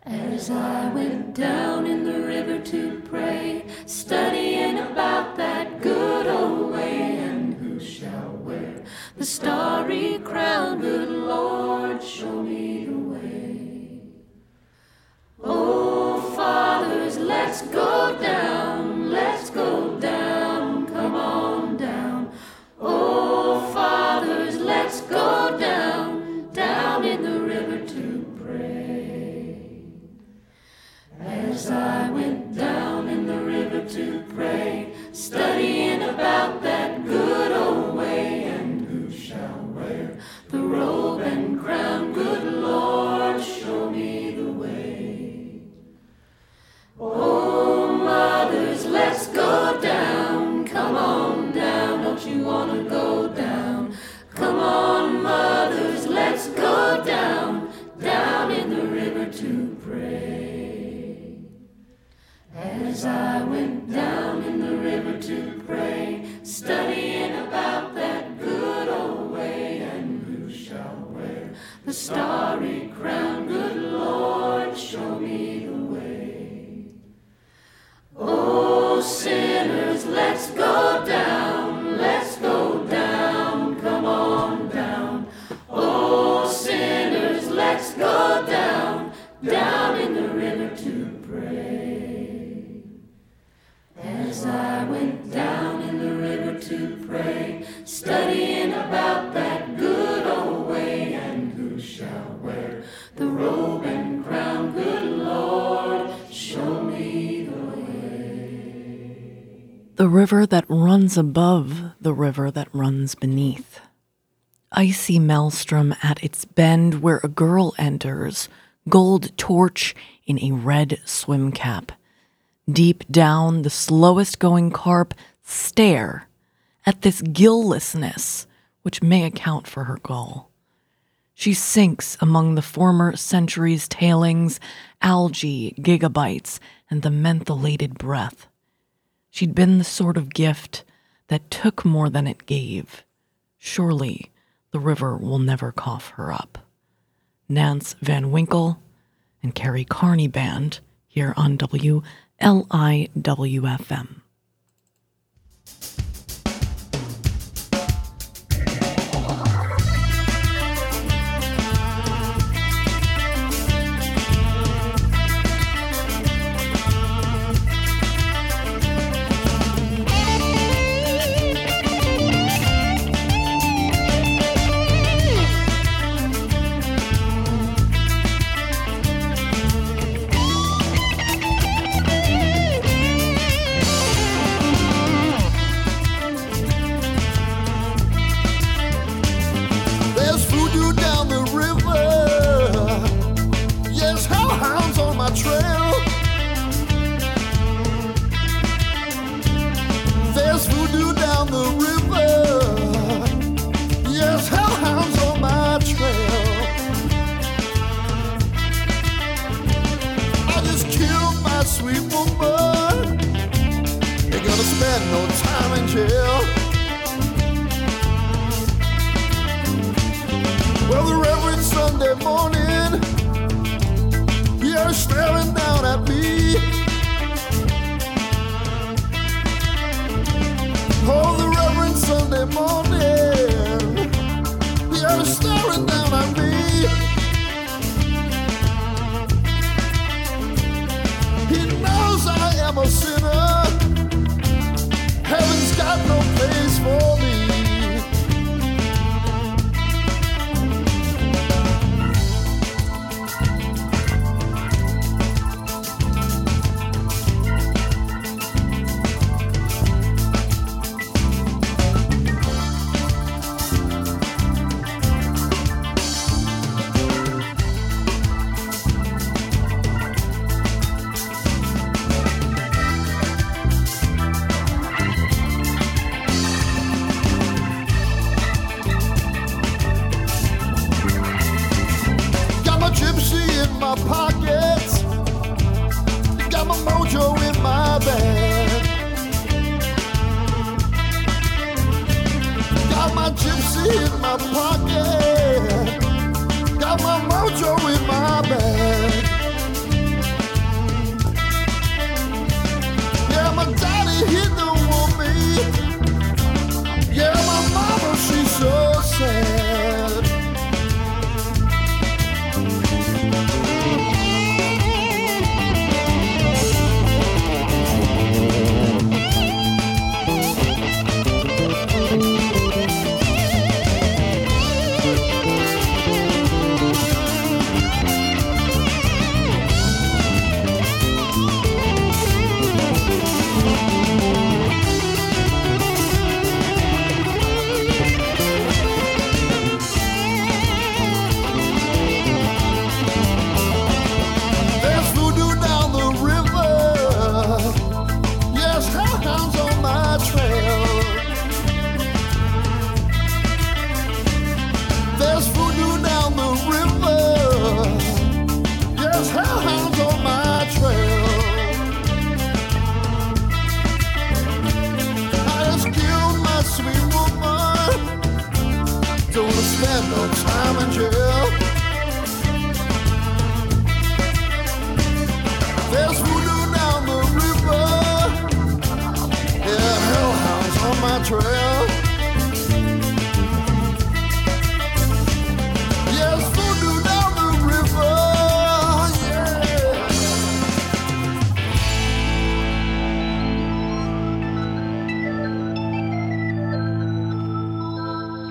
As I went down in the river to pray, studying about that good old way, and who shall wear the starry crown? Good Lord, show me the way. Oh, fathers, let's go down, come on down. Oh, fathers, let's go down, down in the river to pray. As I went down in the river to pray, studying about that good old way, and who shall wear the robe and crown? Good Lord, show me the way. Oh, mothers, let's go down, come on down, don't you want to go down? Come on, mothers, let's go down, down in the river to pray. As I went down in the river to pray, studying about that good old way, and who shall wear the starry crown? Good Lord, show me the way. Oh, sinners, let's go down, come on down. Oh, sinners, let's go down, down in the river to pray. The river that runs above, the river that runs beneath. Icy maelstrom at its bend where a girl enters, gold torch in a red swim cap. Deep down, the slowest going carp stare at this gilllessness, which may account for her goal. She sinks among the former century's tailings, algae, gigabytes, and the mentholated breath. She'd been the sort of gift that took more than it gave. Surely the river will never cough her up. Nance Van Winkle and Carrie Carney Band here on WLI-WFM.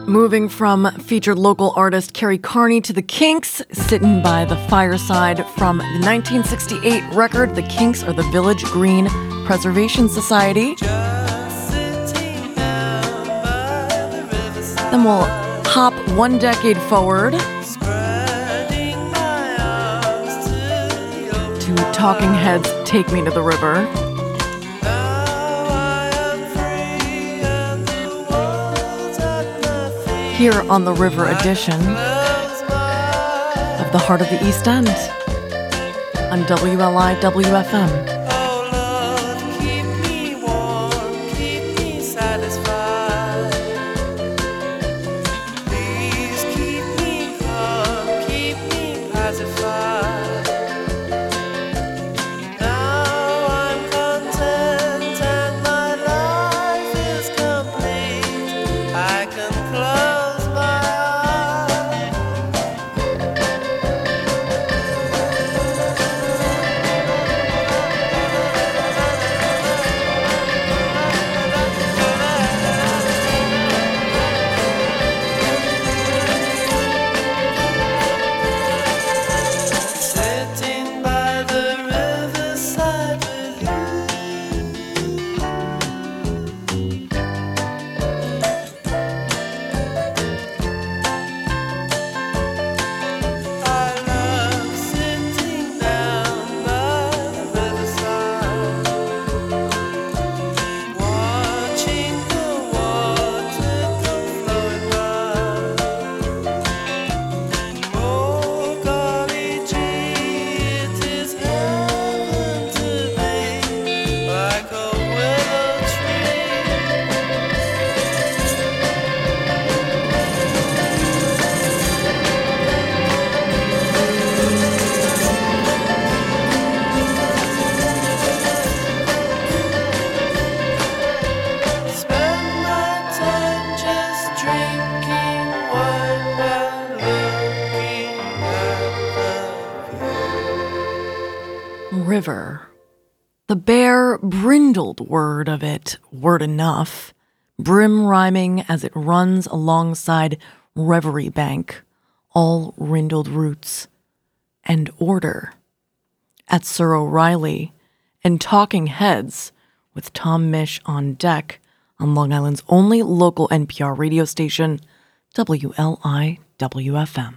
Moving from featured local artist Carrie Carney to the Kinks, sitting by the fireside from the 1968 record, The Kinks Are the Village Green Preservation Society. Then we'll hop one decade forward to Talking Heads' Take Me to the River. Here on the River edition of the Heart of the East End on WLI-WFM. The bare, brindled word of it, word enough, brim rhyming as it runs alongside Reverie Bank, all rindled roots, and order. At Sir O'Reilly, and Talking Heads, with Tom Misch on deck, on Long Island's only local NPR radio station, WLI-WFM.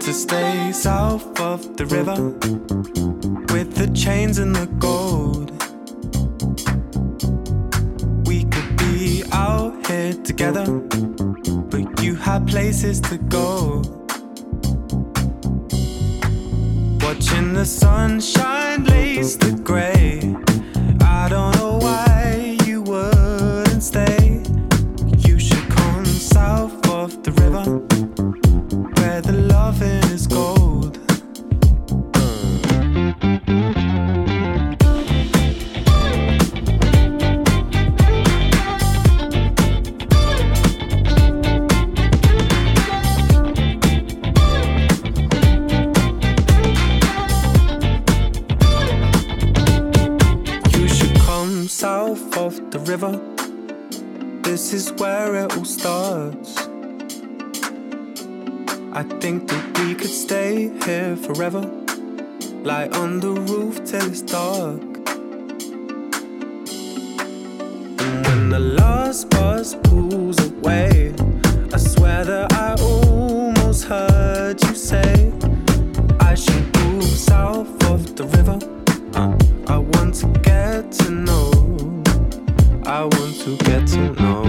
to stay south of the river with the chains and the gold. We could be out here together, but you had places to go. Watching the sunshine lace the grey, I don't know why you wouldn't stay. You should come south of the river where the loving is gold. South of the river, this is where it all starts. I think that we could stay here forever, lie on the roof till it's dark. And when the last bus pulls away, I swear that I almost heard you say I should move south of the river. I want to get to know, I want to get to know.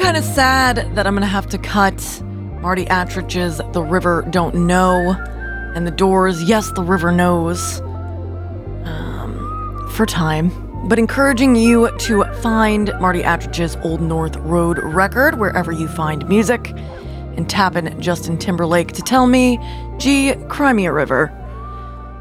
Kind of sad that I'm going to have to cut Marty Attridge's The River Don't Know and The Doors' Yes, The River Knows for time, but encouraging you to find Marty Attridge's Old North Road record wherever you find music and tap in Justin Timberlake to tell me, gee, cry me a river.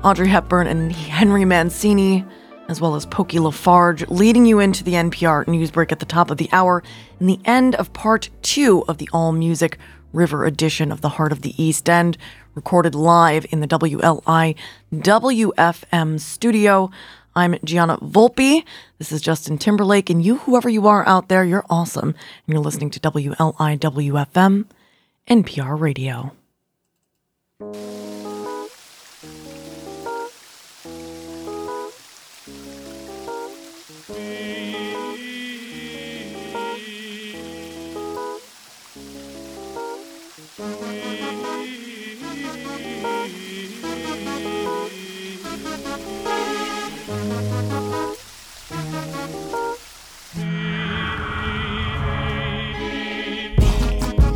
Audrey Hepburn and Henry Mancini, as well as Pokey Lafarge, leading you into the NPR Newsbreak at the top of the hour and the end of part two of the all-music River edition of The Heart of the East End, recorded live in the WLI-WFM studio. I'm Gianna Volpe. This is Justin Timberlake, and you, whoever you are out there, you're awesome, and you're listening to WLI-WFM, NPR Radio.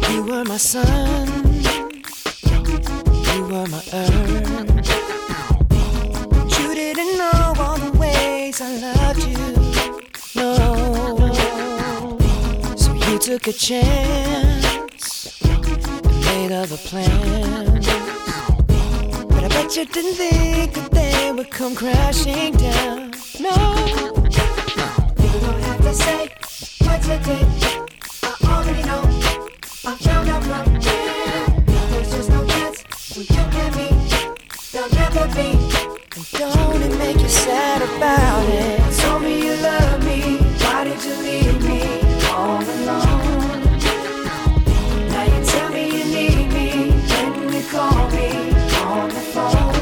You were my sun, you were my earth, but you didn't know all the ways I loved you, no. So you took a chance, and made of a plan, but I bet you didn't think that they would come crashing down, no. today. I already know I found out my dream. There's just no chance when you get me. They'll never be. And don't it make you sad about it? Tell me you love me. Why did you leave me all alone? Now you tell me you need me. Can you call me on the phone?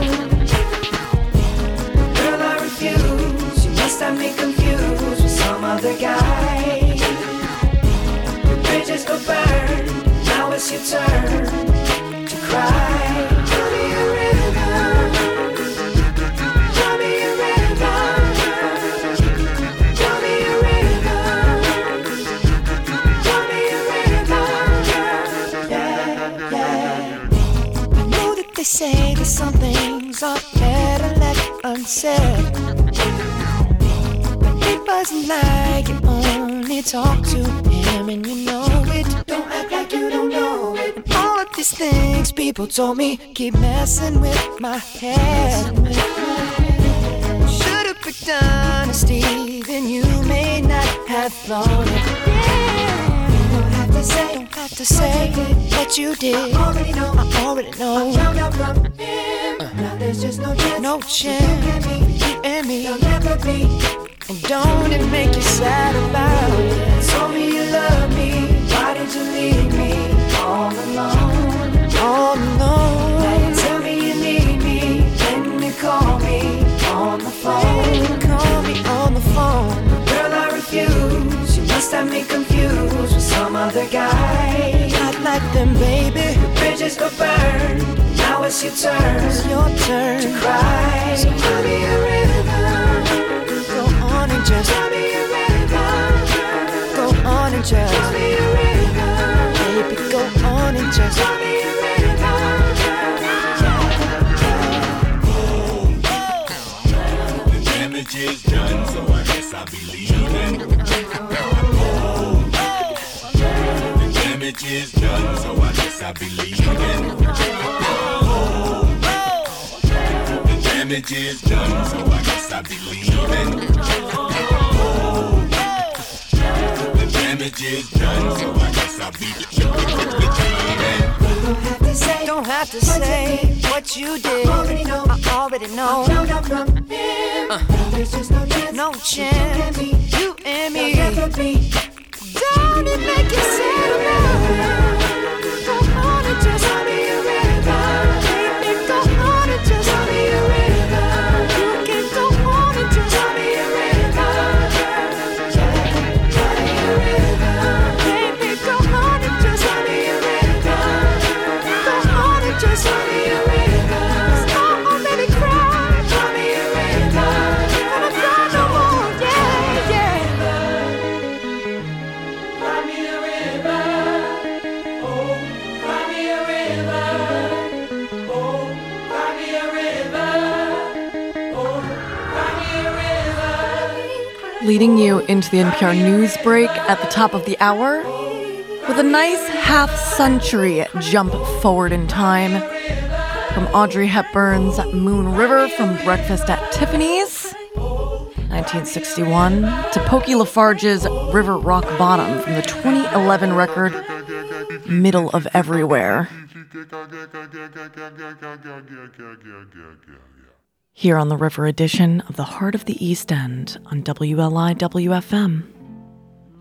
Girl, I refuse. You must have me confused with some other guy. Bridges go burn. Now it's your turn to cry. Tell me a rhythm. Tell me a rhythm. Tell me a rhythm. Tell me a rhythm. Yeah, yeah. I know that they say that some things are better left unsaid, but it wasn't like you only talk to. And you know it, don't act like you don't know it. And all of these things people told me keep messing with my head. Should've picked honesty, then you may not have thought it. Yeah. You don't have to say, don't have to say what you did. I already know, I already know. I found out from him. Now there's just no chance, no chance. You and me, they'll never be. And don't it make you sad about it? Told me you love me. Why did you leave me all alone? All alone. Now you tell me you need me. Then you call me on the phone. Then you call me on the phone. Girl, I refuse. You must have me confused with some other guy. Not like them, baby. The bridges go burn. Now it's your turn. It's your turn to cry. So tell me a rhythm. Just tell me a rhythm. Go on and just tell me a rhythm. Baby, go on and just tell me a rhythm. The damage is done, so I guess I'll be leaving. The damage is done, so I guess I'll be leaving. The damage is done, so I guess I'll be leaving. Damage is done, so I guess I'll be the don't have to say, don't have to say what you did. I already know, I already know. I found out from him. Now there's just no chance, no chance. You and me, you and me. Be. Don't it make you sad? Go on and just tell me a rhythm. Go on and just tell me a rhythm. You can go on and just tell me a rhythm. Leading you into the NPR news break at the top of the hour with a nice half-century jump forward in time from Audrey Hepburn's Moon River from Breakfast at Tiffany's, 1961, to Pokey Lafarge's River Rock Bottom from the 2011 record Middle of Everywhere. Here on the River edition of the Heart of the East End on WLI-WFM.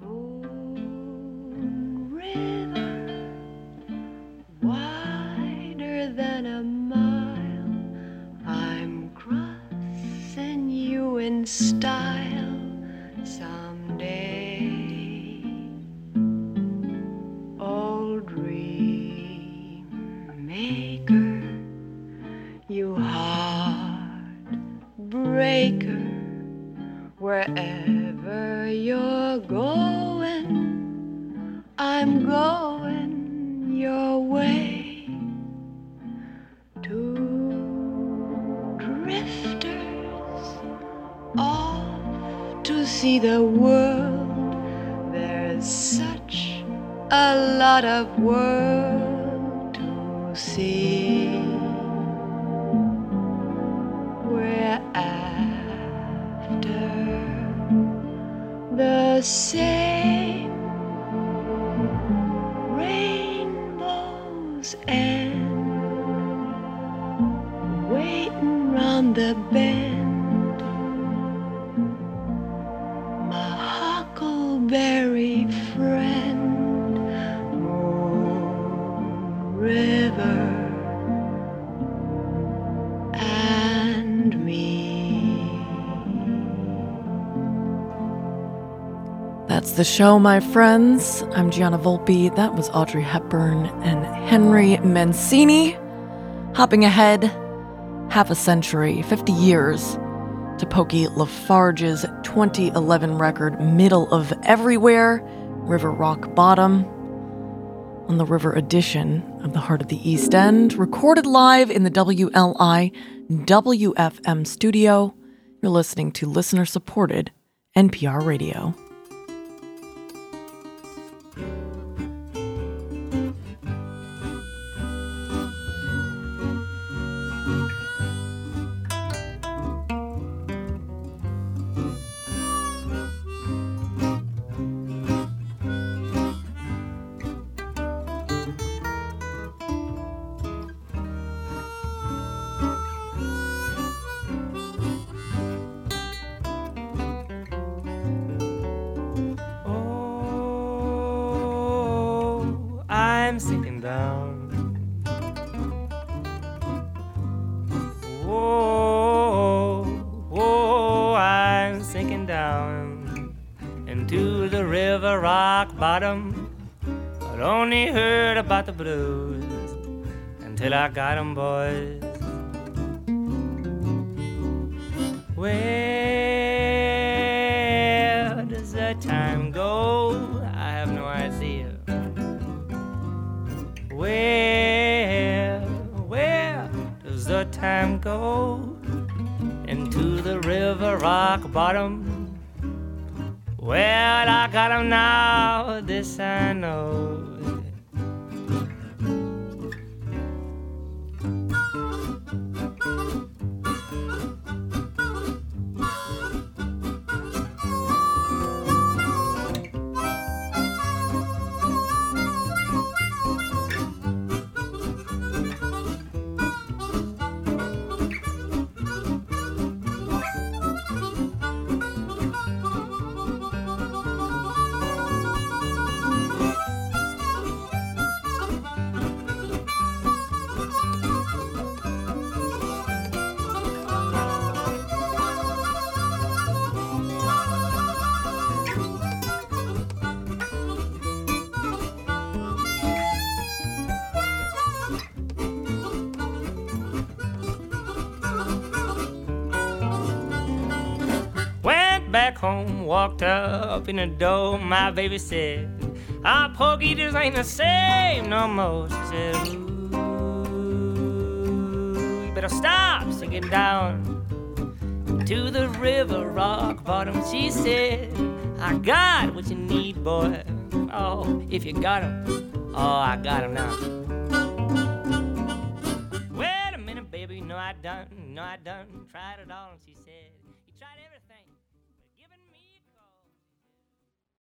Oh, river, wider than a mile, I'm crossing you in style someday. Old dream maker, you heart breaker, wherever you're going, I'm going your way. Two drifters off to see the world. There's such a lot of world to see. After the same blueberry friend, oh river and me. That's the show, my friends. I'm Gianna Volpe. That was Audrey Hepburn and Henry Mancini. Hopping ahead half a century, 50 years, to Pokey Lafarge's 2011 record, Middle of Everywhere, River Rock Bottom, on the River edition of the Heart of the East End, recorded live in the WLI-WFM studio. You're listening to listener-supported NPR Radio. I'm sitting down. Oh, oh, oh, I'm sinking down into the river rock bottom. I'd only heard about the blues until I got 'em, boys. Where does the time go? I have no idea. Where does the time go? Into the river rock bottom. Well, I got 'em now, this I know. Walked up in the door, my baby said, "Ah, Pokey, this ain't the same no more." She said, "Ooh, you better stop sinking down to the river rock bottom." She said, "I got what you need, boy. Oh, if you got 'em, oh, I got 'em now." Wait a minute, baby, no, I done tried it all. And she said, "You tried it."